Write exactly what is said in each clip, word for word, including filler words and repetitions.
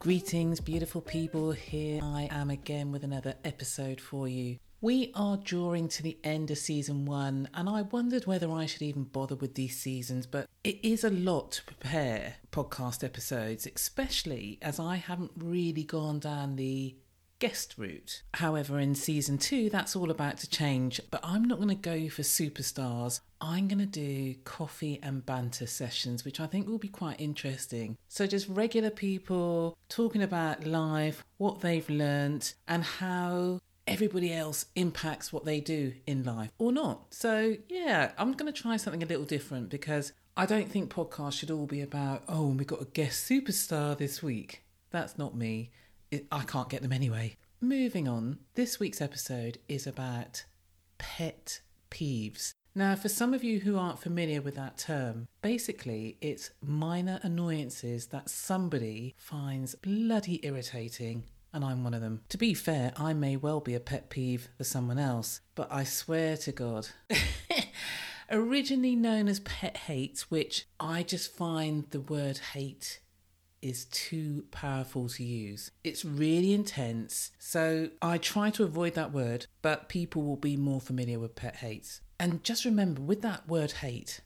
Greetings, beautiful people. Here I am again with another episode for you. We are drawing to the end of season one, and I wondered whether I should even bother with these seasons, but it is a lot to prepare podcast episodes, especially as I haven't really gone down the guest route. However, in season two, that's all about to change, but I'm not going to go for superstars. I'm going to do coffee and banter sessions, which I think will be quite interesting. So just regular people talking about life, what they've learnt, and how everybody else impacts what they do in life or not. So yeah, I'm going to try something a little different because I don't think podcasts should all be about, oh, we've got a guest superstar this week. That's not me. I can't get them anyway. Moving on, this week's episode is about pet peeves. Now, for some of you who aren't familiar with that term, basically it's minor annoyances that somebody finds bloody irritating. And I'm one of them. To be fair, I may well be a pet peeve for someone else, but I swear to God. Originally known as pet hate, which I just find the word hate is too powerful to use. It's really intense, so I try to avoid that word, but people will be more familiar with pet hate. And just remember, with that word hate,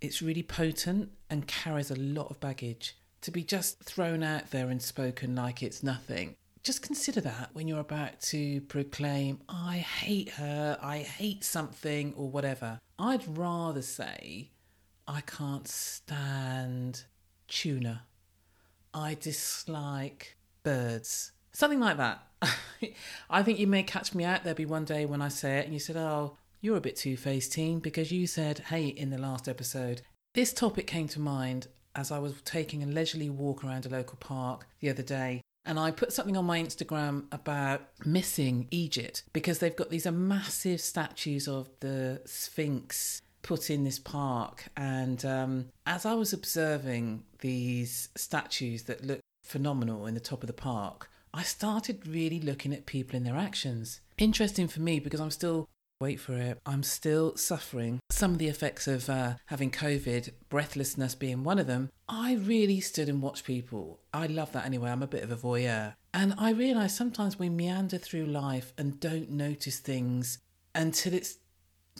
it's really potent and carries a lot of baggage. To be just thrown out there and spoken like it's nothing. Just consider that when you're about to proclaim, I hate her, I hate something or whatever. I'd rather say, I can't stand tuna. I dislike birds. Something like that. I think you may catch me out there be one day when I say it and you said, oh, you're a bit two-faced teen because you said, hey, in the last episode. This topic came to mind as I was taking a leisurely walk around a local park the other day. And I put something on my Instagram about missing Egypt because they've got these massive statues of the Sphinx put in this park. And um, as I was observing these statues that look phenomenal in the top of the park, I started really looking at people and their actions. Interesting for me because I'm still, wait for it, I'm still suffering some of the effects of uh, having COVID, breathlessness being one of them. I really stood and watched people. I love that anyway. I'm a bit of a voyeur. And I realise sometimes we meander through life and don't notice things until it's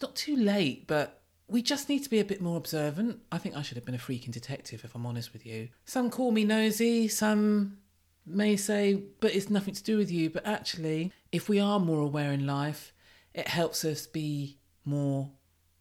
not too late, but we just need to be a bit more observant. I think I should have been a freaking detective, if I'm honest with you. Some call me nosy, some may say, but it's nothing to do with you. But actually, if we are more aware in life, it helps us be more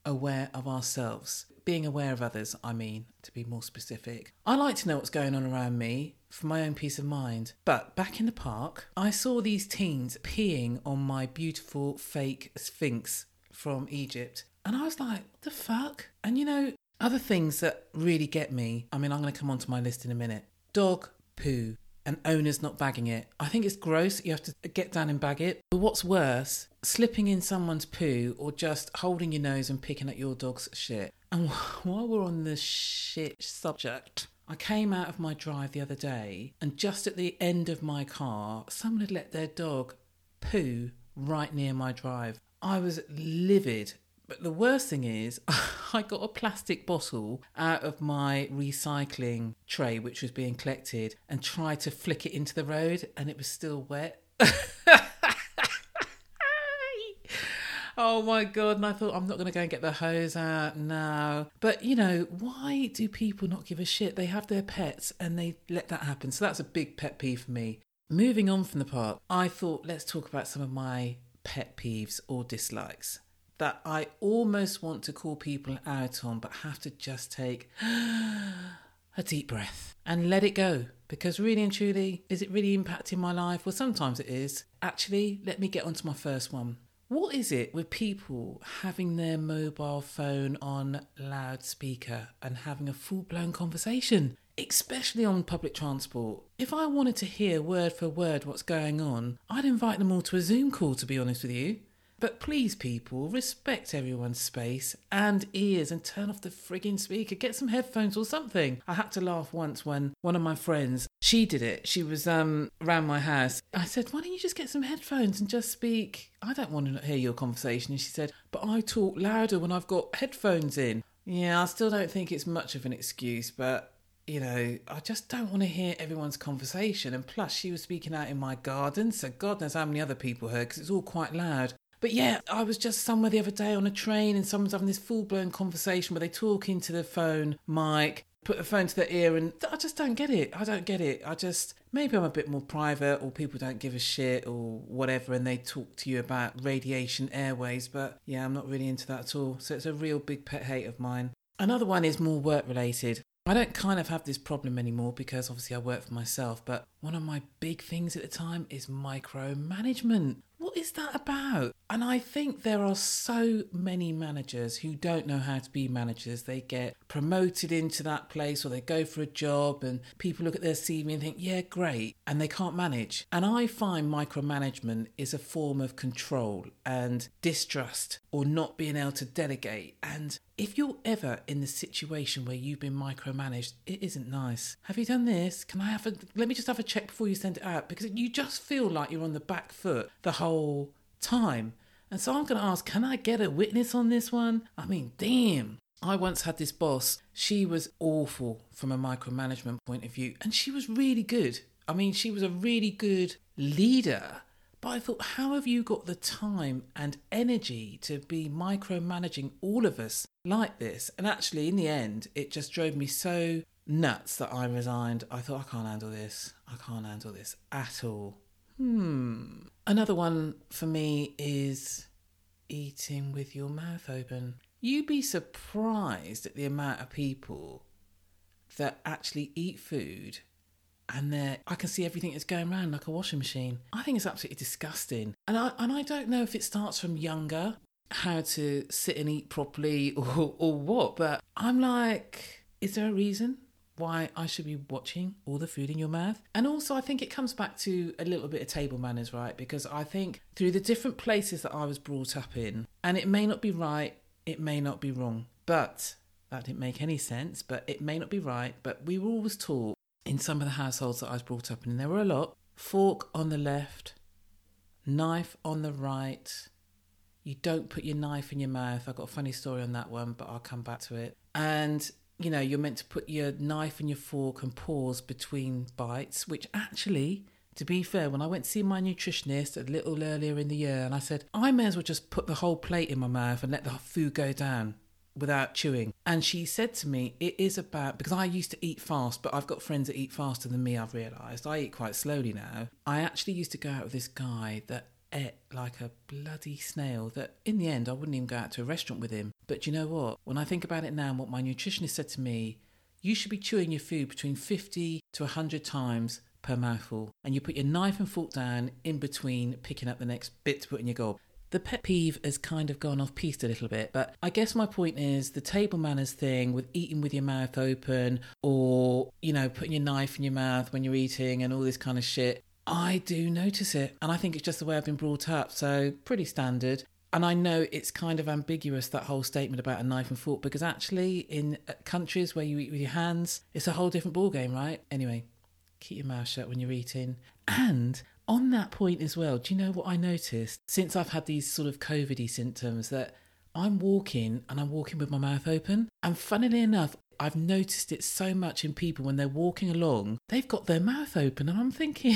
aware of ourselves. Being aware of others, I mean, to be more specific. I like to know what's going on around me for my own peace of mind. But back in the park, I saw these teens peeing on my beautiful fake Sphinx from Egypt. And I was like, what the fuck? And you know, other things that really get me, I mean, I'm going to come onto my list in a minute. Dog poo and owners not bagging it. I think it's gross. You have to get down and bag it. But what's worse, slipping in someone's poo or just holding your nose and picking at your dog's shit. And while we're on the shit subject, I came out of my drive the other day and just at the end of my car, someone had let their dog poo right near my drive. I was livid. But the worst thing is, I got a plastic bottle out of my recycling tray, which was being collected, and tried to flick it into the road, and it was still wet. Oh my God. And I thought, I'm not going to go and get the hose out now. But, you know, why do people not give a shit? They have their pets and they let that happen. So that's a big pet peeve for me. Moving on from the park, I thought, let's talk about some of my pet peeves or dislikes that I almost want to call people out on, but have to just take a deep breath and let it go. Because really and truly, is it really impacting my life? Well, sometimes it is. Actually, let me get onto my first one. What is it with people having their mobile phone on loudspeaker and having a full-blown conversation, especially on public transport? If I wanted to hear word for word what's going on, I'd invite them all to a Zoom call, to be honest with you. But please, people, respect everyone's space and ears and turn off the friggin' speaker. Get some headphones or something. I had to laugh once when one of my friends, she did it. She was um around my house. I said, why don't you just get some headphones and just speak? I don't want to hear your conversation. And she said, but I talk louder when I've got headphones in. Yeah, I still don't think it's much of an excuse, but... you know, I just don't want to hear everyone's conversation. And plus, she was speaking out in my garden, so God knows how many other people heard, because it's all quite loud. But yeah, I was just somewhere the other day on a train and someone's having this full-blown conversation where they talk into the phone mic, put the phone to their ear, and I just don't get it. I don't get it. I just, maybe I'm a bit more private, or people don't give a shit or whatever, and they talk to you about radiation airways. But yeah, I'm not really into that at all. So it's a real big pet hate of mine. Another one is more work-related. I don't kind of have this problem anymore because obviously I work for myself, but one of my big things at the time is micromanagement. What is that about? And I think there are so many managers who don't know how to be managers. They get promoted into that place or they go for a job and people look at their C V and think, yeah, great, and they can't manage. And I find micromanagement is a form of control and distrust or not being able to delegate. And if you're ever in the situation where you've been micromanaged, it isn't nice. Have you done this? Can I have a... let me just have a check before you send it out, because you just feel like you're on the back foot the whole time. And so I'm going to ask, can I get a witness on this one? I mean, damn. I once had this boss. She was awful from a micromanagement point of view, and she was really good. I mean, she was a really good leader. But I thought, how have you got the time and energy to be micromanaging all of us like this? And actually, in the end, it just drove me so nuts that I resigned. I thought, I can't handle this. I can't handle this at all. Hmm. Another one for me is eating with your mouth open. You'd be surprised at the amount of people that actually eat food and they're, I can see everything that's going around like a washing machine. I think it's absolutely disgusting. And I, and I don't know if it starts from younger, how to sit and eat properly or, or what, but I'm like, is there a reason why I should be watching all the food in your mouth? And also I think it comes back to a little bit of table manners, right? Because I think through the different places that I was brought up in, and it may not be right, it may not be wrong, but that didn't make any sense, but it may not be right, but we were always taught in some of the households that I was brought up in, and there were a lot, fork on the left, knife on the right, you don't put your knife in your mouth. I've got a funny story on that one, but I'll come back to it. And you know, you're meant to put your knife and your fork and pause between bites, which actually, to be fair, when I went to see my nutritionist a little earlier in the year, and I said, I may as well just put the whole plate in my mouth and let the food go down without chewing. And she said to me, it is about, because I used to eat fast, but I've got friends that eat faster than me, I've realised. I eat quite slowly now. I actually used to go out with this guy that ate like a bloody snail, that in the end I wouldn't even go out to a restaurant with him. But you know what, when I think about it now and what my nutritionist said to me, you should be chewing your food between fifty to one hundred times per mouthful, and you put your knife and fork down in between picking up the next bit to put in your gob. The pet peeve has kind of gone off piste a little bit, but I guess my point is the table manners thing with eating with your mouth open, or, you know, putting your knife in your mouth when you're eating and all this kind of shit, I do notice it, and I think it's just the way I've been brought up, so pretty standard. And I know it's kind of ambiguous, that whole statement about a knife and fork, because actually in countries where you eat with your hands, it's a whole different ballgame, right? Anyway, keep your mouth shut when you're eating. And on that point as well, do you know what I noticed? Since I've had these sort of COVID-y symptoms, that I'm walking and I'm walking with my mouth open. And funnily enough, I've noticed it so much in people when they're walking along, they've got their mouth open, and I'm thinking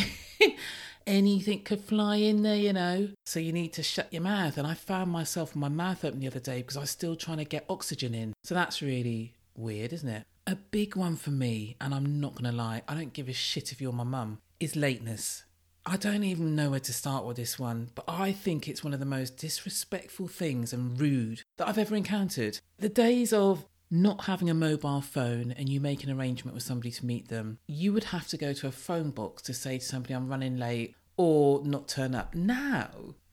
anything could fly in there, you know, so you need to shut your mouth. And I found myself with my mouth open the other day because I was still trying to get oxygen in. So that's really weird, isn't it? A big one for me, and I'm not going to lie, I don't give a shit if you're my mum, is lateness. I don't even know where to start with this one, but I think it's one of the most disrespectful things and rude that I've ever encountered. The days of not having a mobile phone and you make an arrangement with somebody to meet them, you would have to go to a phone box to say to somebody, I'm running late, or not turn up. Now,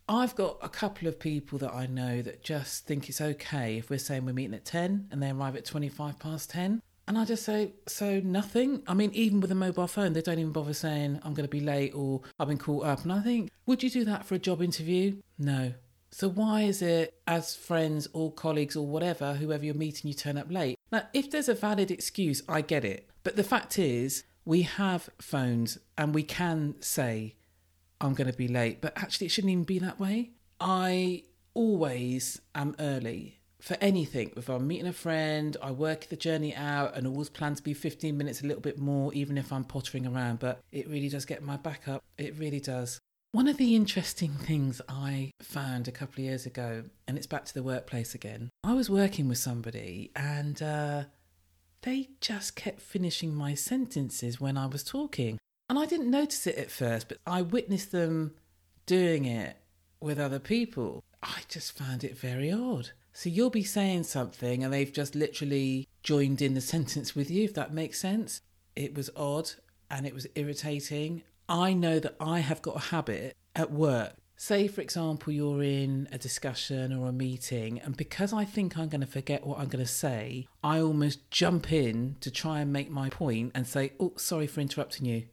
I've got a couple of people that I know that just think it's okay if we're saying we're meeting at ten and they arrive at twenty-five past ten. And I just say, so nothing. I mean, even with a mobile phone, they don't even bother saying, I'm going to be late, or I've been caught up. And I think, would you do that for a job interview? No. So why is it as friends or colleagues or whatever, whoever you're meeting, you turn up late? Now, if there's a valid excuse, I get it. But the fact is, we have phones and we can say, I'm going to be late. But actually, it shouldn't even be that way. I always am early for anything. If I'm meeting a friend, I work the journey out and always plan to be fifteen minutes a little bit more, even if I'm pottering around. But it really does get my back up. It really does. One of the interesting things I found a couple of years ago, and it's back to the workplace again, I was working with somebody and uh, they just kept finishing my sentences when I was talking. And I didn't notice it at first, but I witnessed them doing it with other people. I just found it very odd. So you'll be saying something and they've just literally joined in the sentence with you, if that makes sense. It was odd and it was irritating. I know that I have got a habit at work. Say, for example, you're in a discussion or a meeting, and because I think I'm going to forget what I'm going to say, I almost jump in to try and make my point and say, oh, sorry for interrupting you.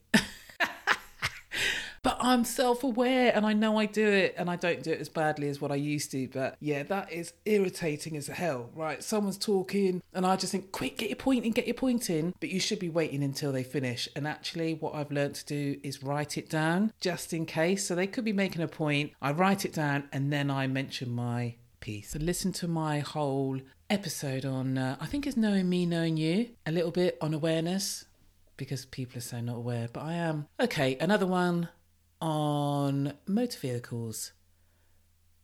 But I'm self-aware and I know I do it, and I don't do it as badly as what I used to. But yeah, that is irritating as hell, right? Someone's talking and I just think, quick, get your point in, get your point in. But you should be waiting until they finish. And actually what I've learned to do is write it down just in case. So they could be making a point. I write it down and then I mention my piece. So listen to my whole episode on, uh, I think it's Knowing Me, Knowing You, a little bit on awareness, because people are so not aware, but I am. Okay, another one. On motor vehicles,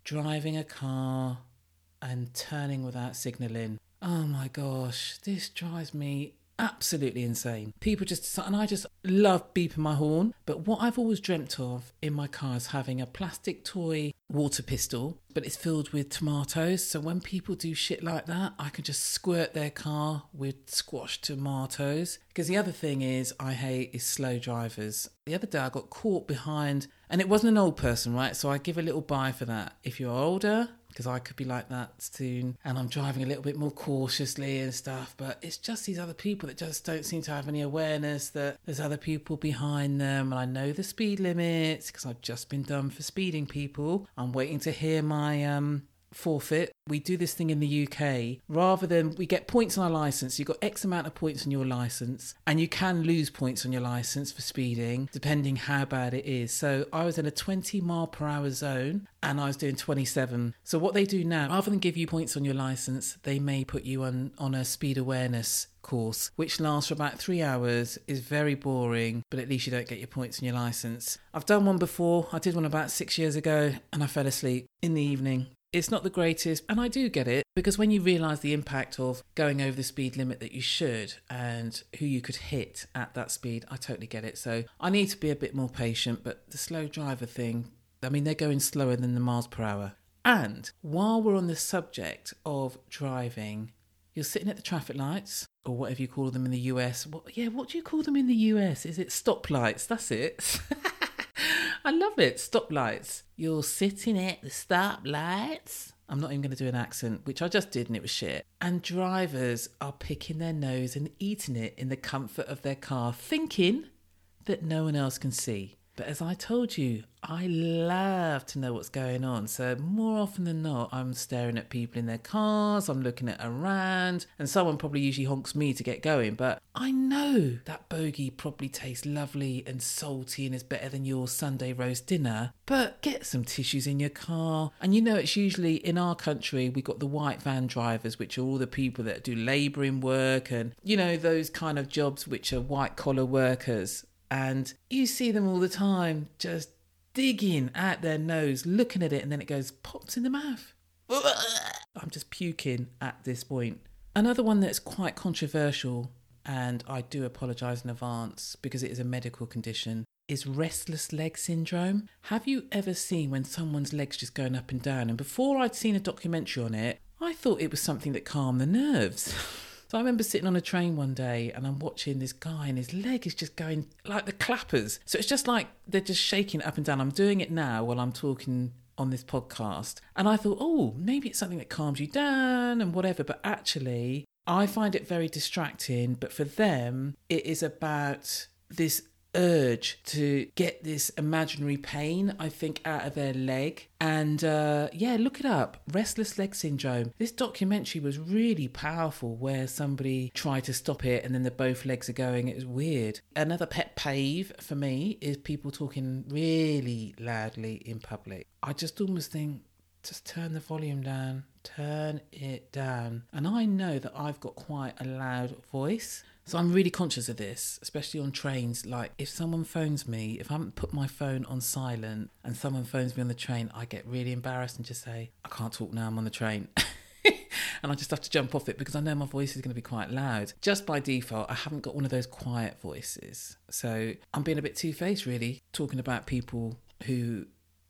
driving a car and turning without signalling. Oh my gosh, this drives me absolutely insane. People just, and I just love beeping my horn. But what I've always dreamt of in my car is having a plastic toy water pistol, but it's filled with tomatoes. So when people do shit like that, I can just squirt their car with squashed tomatoes. Because the other thing is I hate is slow drivers. The other day I got caught behind, and it wasn't an old person, right? So I give a little bye for that. If you're older, because I could be like that soon, and I'm driving a little bit more cautiously and stuff, but it's just these other people that just don't seem to have any awareness that there's other people behind them. And I know the speed limits because I've just been done for speeding people. I'm waiting to hear my um, forfeit. We do this thing in the U K. Rather than, we get points on our licence. You've got X amount of points on your licence, and you can lose points on your licence for speeding, depending how bad it is. So I was in a twenty mile per hour zone, and I was doing twenty-seven. So what they do now, rather than give you points on your licence, they may put you on, on a speed awareness course, which lasts for about three hours, is very boring, but at least you don't get your points on your licence. I've done one before. I did one about six years ago, and I fell asleep in the evening. It's not the greatest, and I do get it, because when you realise the impact of going over the speed limit that you should and who you could hit at that speed, I totally get it. So I need to be a bit more patient, but the slow driver thing, I mean, they're going slower than the miles per hour. And while we're on the subject of driving, you're sitting at the traffic lights, or whatever you call them in the U S. What, yeah, what do you call them in the U S? Is it stoplights? That's it. I love it. Stoplights. You're sitting at the stoplights. I'm not even going to do an accent, which I just did and it was shit. And drivers are picking their nose and eating it in the comfort of their car, thinking that no one else can see. But as I told you, I love to know what's going on. So more often than not, I'm staring at people in their cars, I'm looking at around, and someone probably usually honks me to get going. But I know that bogey probably tastes lovely and salty and is better than your Sunday roast dinner. But get some tissues in your car. And you know, it's usually in our country, we've got the white van drivers, which are all the people that do labouring work and, you know, those kind of jobs which are white collar workers. And you see them all the time, just digging at their nose, looking at it, and then it goes, pops in the mouth. I'm just puking at this point. Another one that's quite controversial, and I do apologise in advance because it is a medical condition, is restless leg syndrome. Have you ever seen when someone's legs just going up and down? And before I'd seen a documentary on it, I thought it was something that calmed the nerves. So I remember sitting on a train one day and I'm watching this guy and his leg is just going like the clappers. So it's just like they're just shaking up and down. I'm doing it now while I'm talking on this podcast. And I thought, oh, maybe it's something that calms you down and whatever. But actually, I find it very distracting. But for them, it is about this urge to get this imaginary pain, I think, out of their leg. And uh, yeah, look it up. Restless leg syndrome. This documentary was really powerful, where somebody tried to stop it and then the both legs are going. It was weird. Another pet peeve for me is people talking really loudly in public. I just almost think, just turn the volume down, turn it down. And I know that I've got quite a loud voice. So I'm really conscious of this, especially on trains. Like, if someone phones me, if I haven't put my phone on silent and someone phones me on the train, I get really embarrassed and just say, I can't talk now, I'm on the train. And I just have to jump off it because I know my voice is going to be quite loud. Just by default, I haven't got one of those quiet voices. So I'm being a bit two-faced, really, talking about people who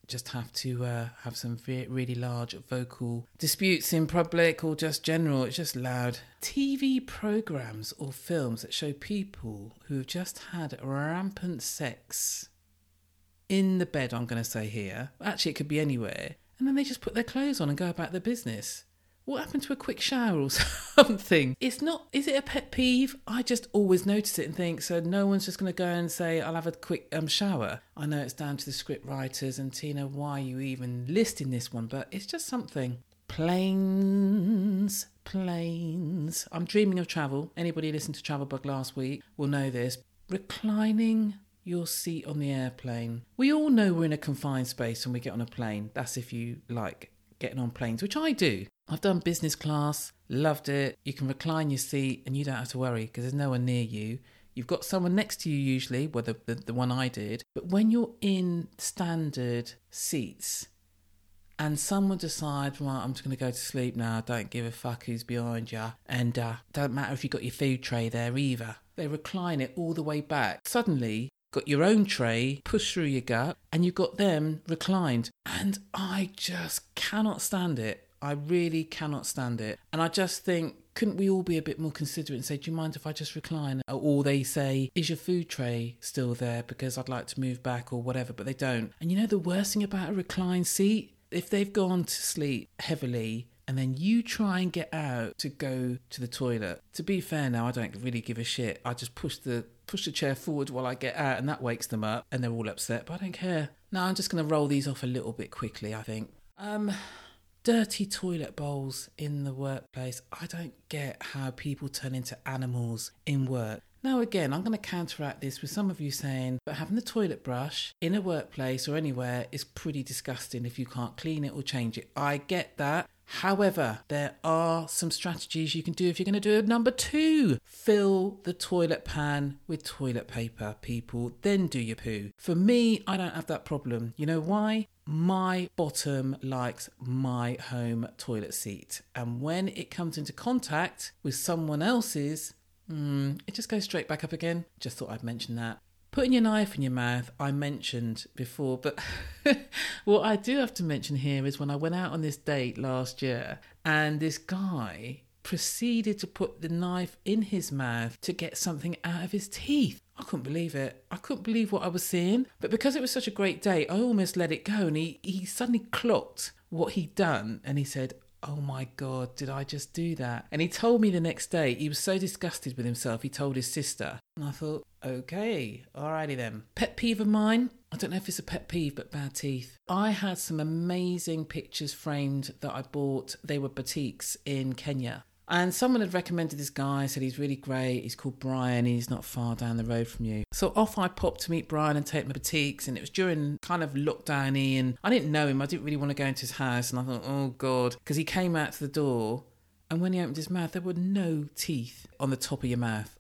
just have to uh, have some really large vocal disputes in public or just general, it's just loud. T V programmes or films that show people who have just had rampant sex in the bed, I'm going to say here. Actually, it could be anywhere. And then they just put their clothes on and go about their business. What happened to a quick shower or something? It's not, is it a pet peeve? I just always notice it and think, so no one's just going to go and say, I'll have a quick um, shower. I know it's down to the script writers and Tina, why are you even listing this one? But it's just something. Planes, planes. I'm dreaming of travel. Anybody listened to Travel Bug last week will know this. Reclining your seat on the airplane. We all know we're in a confined space when we get on a plane. That's if you like getting on planes, which I do. I've done business class, loved it. You can recline your seat and you don't have to worry because there's no one near you. You've got someone next to you usually, well, the, the, the one I did. But when you're in standard seats and someone decides, right, I'm just going to go to sleep now, don't give a fuck who's behind you. And uh, don't matter if you've got your food tray there either. They recline it all the way back. Suddenly, got your own tray, push through your gut, and you've got them reclined. And I just cannot stand it. I really cannot stand it. And I just think, couldn't we all be a bit more considerate and say, do you mind if I just recline? Or they say, is your food tray still there because I'd like to move back or whatever, but they don't. And you know the worst thing about a reclined seat? If they've gone to sleep heavily and then you try and get out to go to the toilet. To be fair now, I don't really give a shit. I just push the push the chair forward while I get out and that wakes them up and they're all upset, but I don't care. No, I'm just going to roll these off a little bit quickly, I think. Um... Dirty toilet bowls in the workplace. I don't get how people turn into animals in work. Now again, I'm going to counteract this with some of you saying, but having the toilet brush in a workplace or anywhere is pretty disgusting if you can't clean it or change it. I get that. However, there are some strategies you can do if you're going to do a number two. Fill the toilet pan with toilet paper, people. Then do your poo. For me, I don't have that problem. You know why? My bottom likes my home toilet seat. And when it comes into contact with someone else's, mm, it just goes straight back up again. Just thought I'd mention that. Putting your knife in your mouth, I mentioned before, but what I do have to mention here is when I went out on this date last year and this guy proceeded to put the knife in his mouth to get something out of his teeth. I couldn't believe it. I couldn't believe what I was seeing. But because it was such a great day, I almost let it go. And he, he suddenly clocked what he'd done. And he said, oh my God, did I just do that? And he told me the next day, he was so disgusted with himself, he told his sister. And I thought, okay, alrighty then. Pet peeve of mine. I don't know if it's a pet peeve, but bad teeth. I had some amazing pictures framed that I bought. They were batiks in Kenya. And someone had recommended this guy, said he's really great, he's called Brian, he's not far down the road from you. So off I popped to meet Brian and take my batiks, and it was during kind of lockdown-y, and I didn't know him, I didn't really want to go into his house, and I thought, oh God, because he came out to the door, and when he opened his mouth, there were no teeth on the top of your mouth.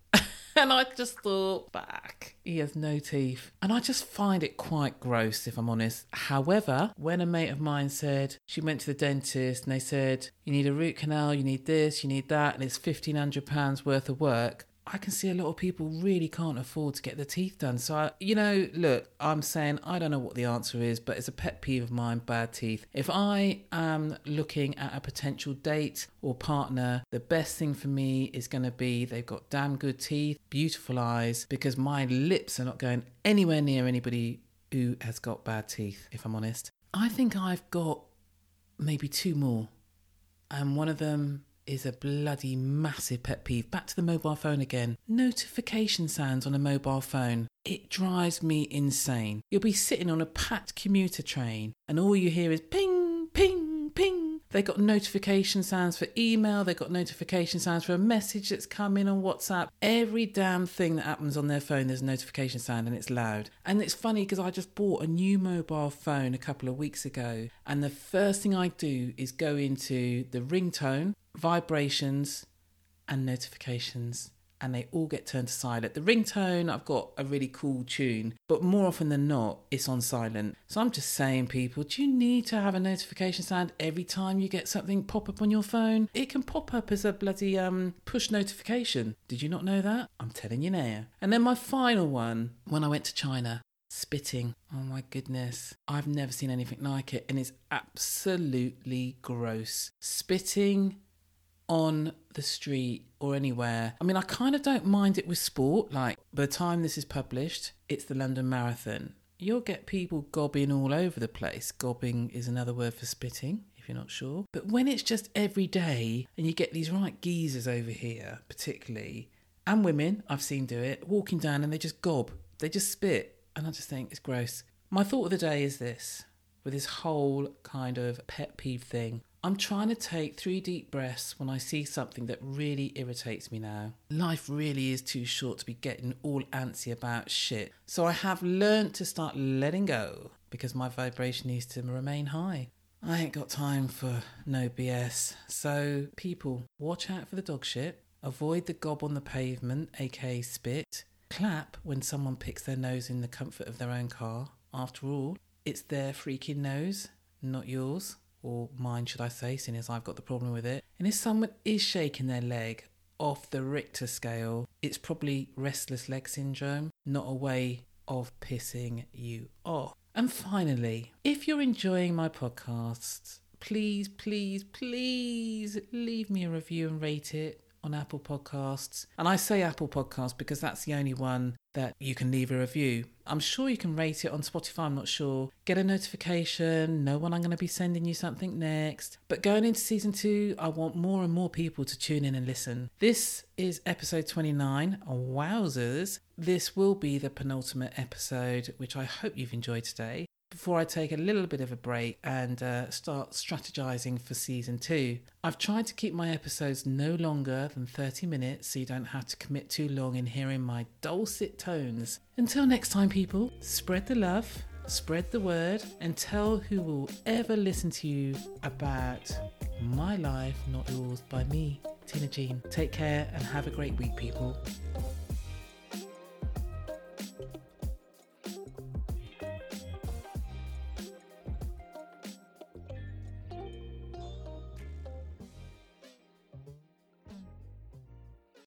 And I just thought, back, he has no teeth. And I just find it quite gross, if I'm honest. However, when a mate of mine said, she went to the dentist and they said, you need a root canal, you need this, you need that, and it's fifteen hundred pounds worth of work. I can see a lot of people really can't afford to get their teeth done. So, I, you know, look, I'm saying I don't know what the answer is, but it's a pet peeve of mine, bad teeth. If I am looking at a potential date or partner, the best thing for me is going to be they've got damn good teeth, beautiful eyes, because my lips are not going anywhere near anybody who has got bad teeth, if I'm honest. I think I've got maybe two more, and one of them is a bloody massive pet peeve. Back to the mobile phone again. Notification sounds on a mobile phone. It drives me insane. You'll be sitting on a packed commuter train and all you hear is ping, ping, ping. They got notification sounds for email. They got notification sounds for a message that's come in on WhatsApp. Every damn thing that happens on their phone, there's a notification sound and it's loud. And it's funny because I just bought a new mobile phone a couple of weeks ago. And the first thing I do is go into the ringtone, vibrations and notifications. And they all get turned to silent. The ringtone, I've got a really cool tune, but more often than not, it's on silent. So I'm just saying, people, do you need to have a notification sound every time you get something pop up on your phone? It can pop up as a bloody um push notification. Did you not know that? I'm telling you now. And then my final one, when I went to China, spitting. Oh my goodness. I've never seen anything like it, and it's absolutely gross. Spitting on the street or anywhere. I mean, I kind of don't mind it with sport. Like, by the time this is published, it's the London Marathon. You'll get people gobbing all over the place. Gobbing is another word for spitting, if you're not sure. But when it's just every day and you get these right geezers over here, particularly, and women I've seen do it, walking down and they just gob. They just spit. And I just think it's gross. My thought of the day is this, with this whole kind of pet peeve thing. I'm trying to take three deep breaths when I see something that really irritates me now. Life really is too short to be getting all antsy about shit. So I have learned to start letting go because my vibration needs to remain high. I ain't got time for no B S. So people, watch out for the dog shit. Avoid the gob on the pavement, aka spit. Clap when someone picks their nose in the comfort of their own car. After all, it's their freaking nose, not yours. Or mine, should I say, seeing as I've got the problem with it. And if someone is shaking their leg off the Richter scale, it's probably restless leg syndrome, not a way of pissing you off. And finally, if you're enjoying my podcasts, please, please, please leave me a review and rate it on Apple Podcasts. And I say Apple Podcasts because that's the only one that you can leave a review. I'm sure you can rate it on Spotify, I'm not sure. Get a notification, know when I'm going to be sending you something next. But going into season two, I want more and more people to tune in and listen. This is episode twenty-nine, wowzers. This will be the penultimate episode, which I hope you've enjoyed today, before I take a little bit of a break and uh, start strategizing for season two. I've tried to keep my episodes no longer than thirty minutes so you don't have to commit too long in hearing my dulcet tones. Until next time, people, spread the love, spread the word, and tell who will ever listen to you about My Life, Not Yours by me, Tina Jean. Take care and have a great week, people.